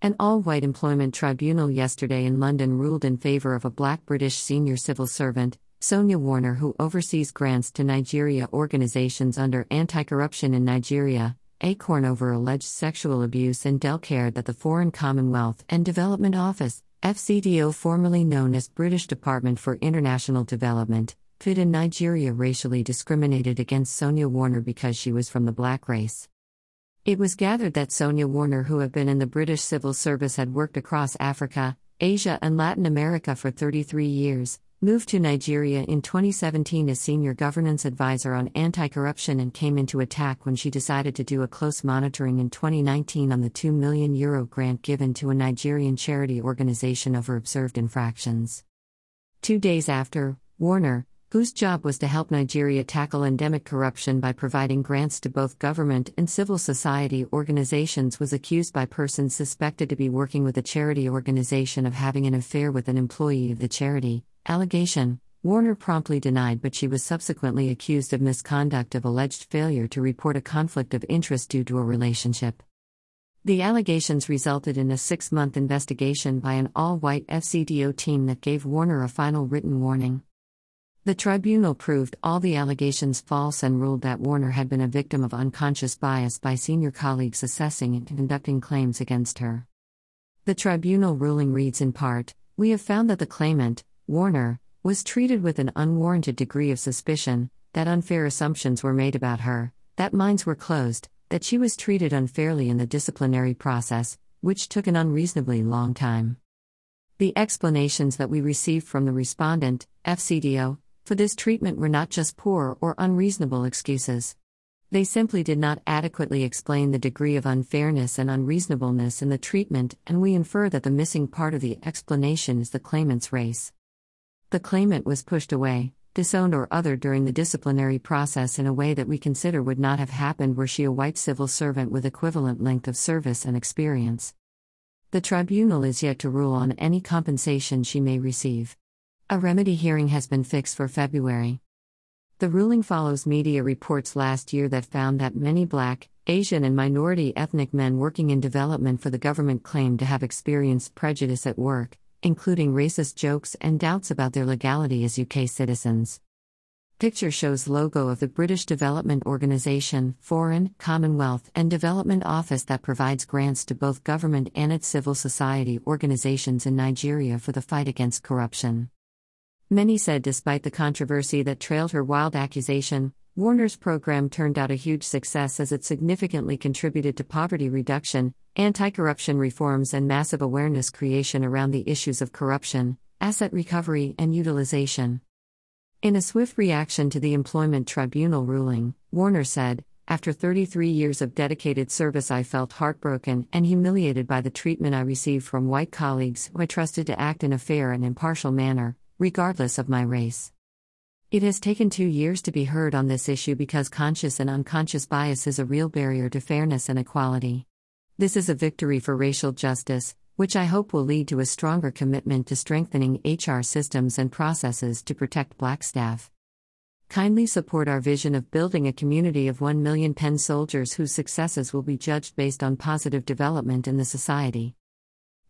An all-white employment tribunal yesterday in London ruled in favour of a black British senior civil servant, Sonia Warner, who oversees grants to Nigeria organisations under anti-corruption in Nigeria, Acorn, over alleged sexual abuse in Delcare that the Foreign Commonwealth and Development Office, FCDO, formerly known as British Department for International Development, FID in Nigeria, racially discriminated against Sonia Warner because she was from the black race. It was gathered that Sonia Warner, who had been in the British civil service, had worked across Africa, Asia and Latin America for 33 years, moved to Nigeria in 2017 as senior governance advisor on anti-corruption, and came into attack when she decided to do a close monitoring in 2019 on the €2 million grant given to a Nigerian charity organisation over observed infractions. 2 days after, Warner, whose job was to help Nigeria tackle endemic corruption by providing grants to both government and civil society organizations, was accused by persons suspected to be working with a charity organization of having an affair with an employee of the charity. Allegation, Warner promptly denied, but she was subsequently accused of misconduct of alleged failure to report a conflict of interest due to a relationship. The allegations resulted in a 6-month investigation by an all-white FCDO team that gave Warner a final written warning. The tribunal proved all the allegations false and ruled that Warner had been a victim of unconscious bias by senior colleagues assessing and conducting claims against her. The tribunal ruling reads in part, "We have found that the claimant, Warner, was treated with an unwarranted degree of suspicion, that unfair assumptions were made about her, that minds were closed, that she was treated unfairly in the disciplinary process, which took an unreasonably long time. The explanations that we received from the respondent, FCDO, for this treatment were not just poor or unreasonable excuses. They simply did not adequately explain the degree of unfairness and unreasonableness in the treatment, and we infer that the missing part of the explanation is the claimant's race. The claimant was pushed away, disowned or othered during the disciplinary process in a way that we consider would not have happened were she a white civil servant with equivalent length of service and experience." The tribunal is yet to rule on any compensation she may receive. A remedy hearing has been fixed for February. The ruling follows media reports last year that found that many black, Asian and minority ethnic men working in development for the government claimed to have experienced prejudice at work, including racist jokes and doubts about their legality as UK citizens. Picture shows logo of the British Development Organisation, Foreign, Commonwealth and Development Office that provides grants to both government and its civil society organisations in Nigeria for the fight against corruption. Many said despite the controversy that trailed her wild accusation, Warner's program turned out a huge success as it significantly contributed to poverty reduction, anti-corruption reforms and massive awareness creation around the issues of corruption, asset recovery and utilization. In a swift reaction to the Employment Tribunal ruling, Warner said, "After 33 years of dedicated service, I felt heartbroken and humiliated by the treatment I received from white colleagues who I trusted to act in a fair and impartial manner, regardless of my race. It has taken 2 years to be heard on this issue because conscious and unconscious bias is a real barrier to fairness and equality. This is a victory for racial justice, which I hope will lead to a stronger commitment to strengthening HR systems and processes to protect black staff. Kindly support our vision of building a community of 1 million pen soldiers whose successes will be judged based on positive development in the society."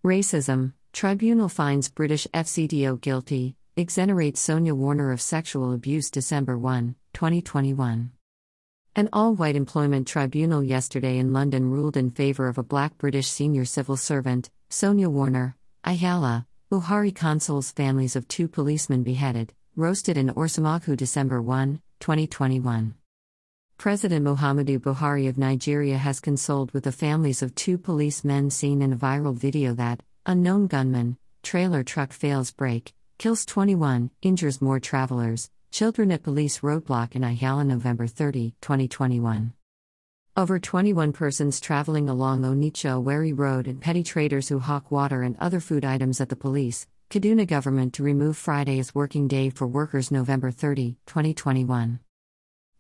Racism. Tribunal finds British FCDO guilty, exonerates Sonia Warner of sexual abuse. December 1, 2021. An all-white employment tribunal yesterday in London ruled in favour of a black British senior civil servant, Sonia Warner, Ayala, Buhari. Consoles families of 2 policemen beheaded, roasted in Orsamagu. December 1, 2021. President Mohamedou Buhari of Nigeria has consoled with the families of 2 policemen seen in a viral video that, unknown gunman, trailer truck fails brake, kills 21, injures more travelers, children at police roadblock in Ayala. November 30, 2021. Over 21 persons traveling along Onitsha Oweri Road and petty traders who hawk water and other food items at the police. Kaduna government to remove Friday as working day for workers. November 30, 2021.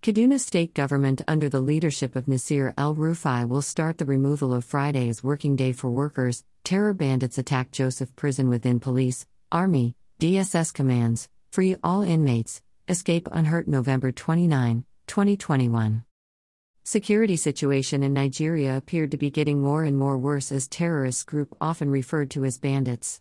Kaduna state government under the leadership of Nasir El Rufai will start the removal of Friday as working day for workers. Terror bandits attack Joseph prison within police, army, DSS commands, free all inmates, escape unhurt. November 29, 2021. Security situation in Nigeria appeared to be getting more and more worse as terrorist group often referred to as bandits.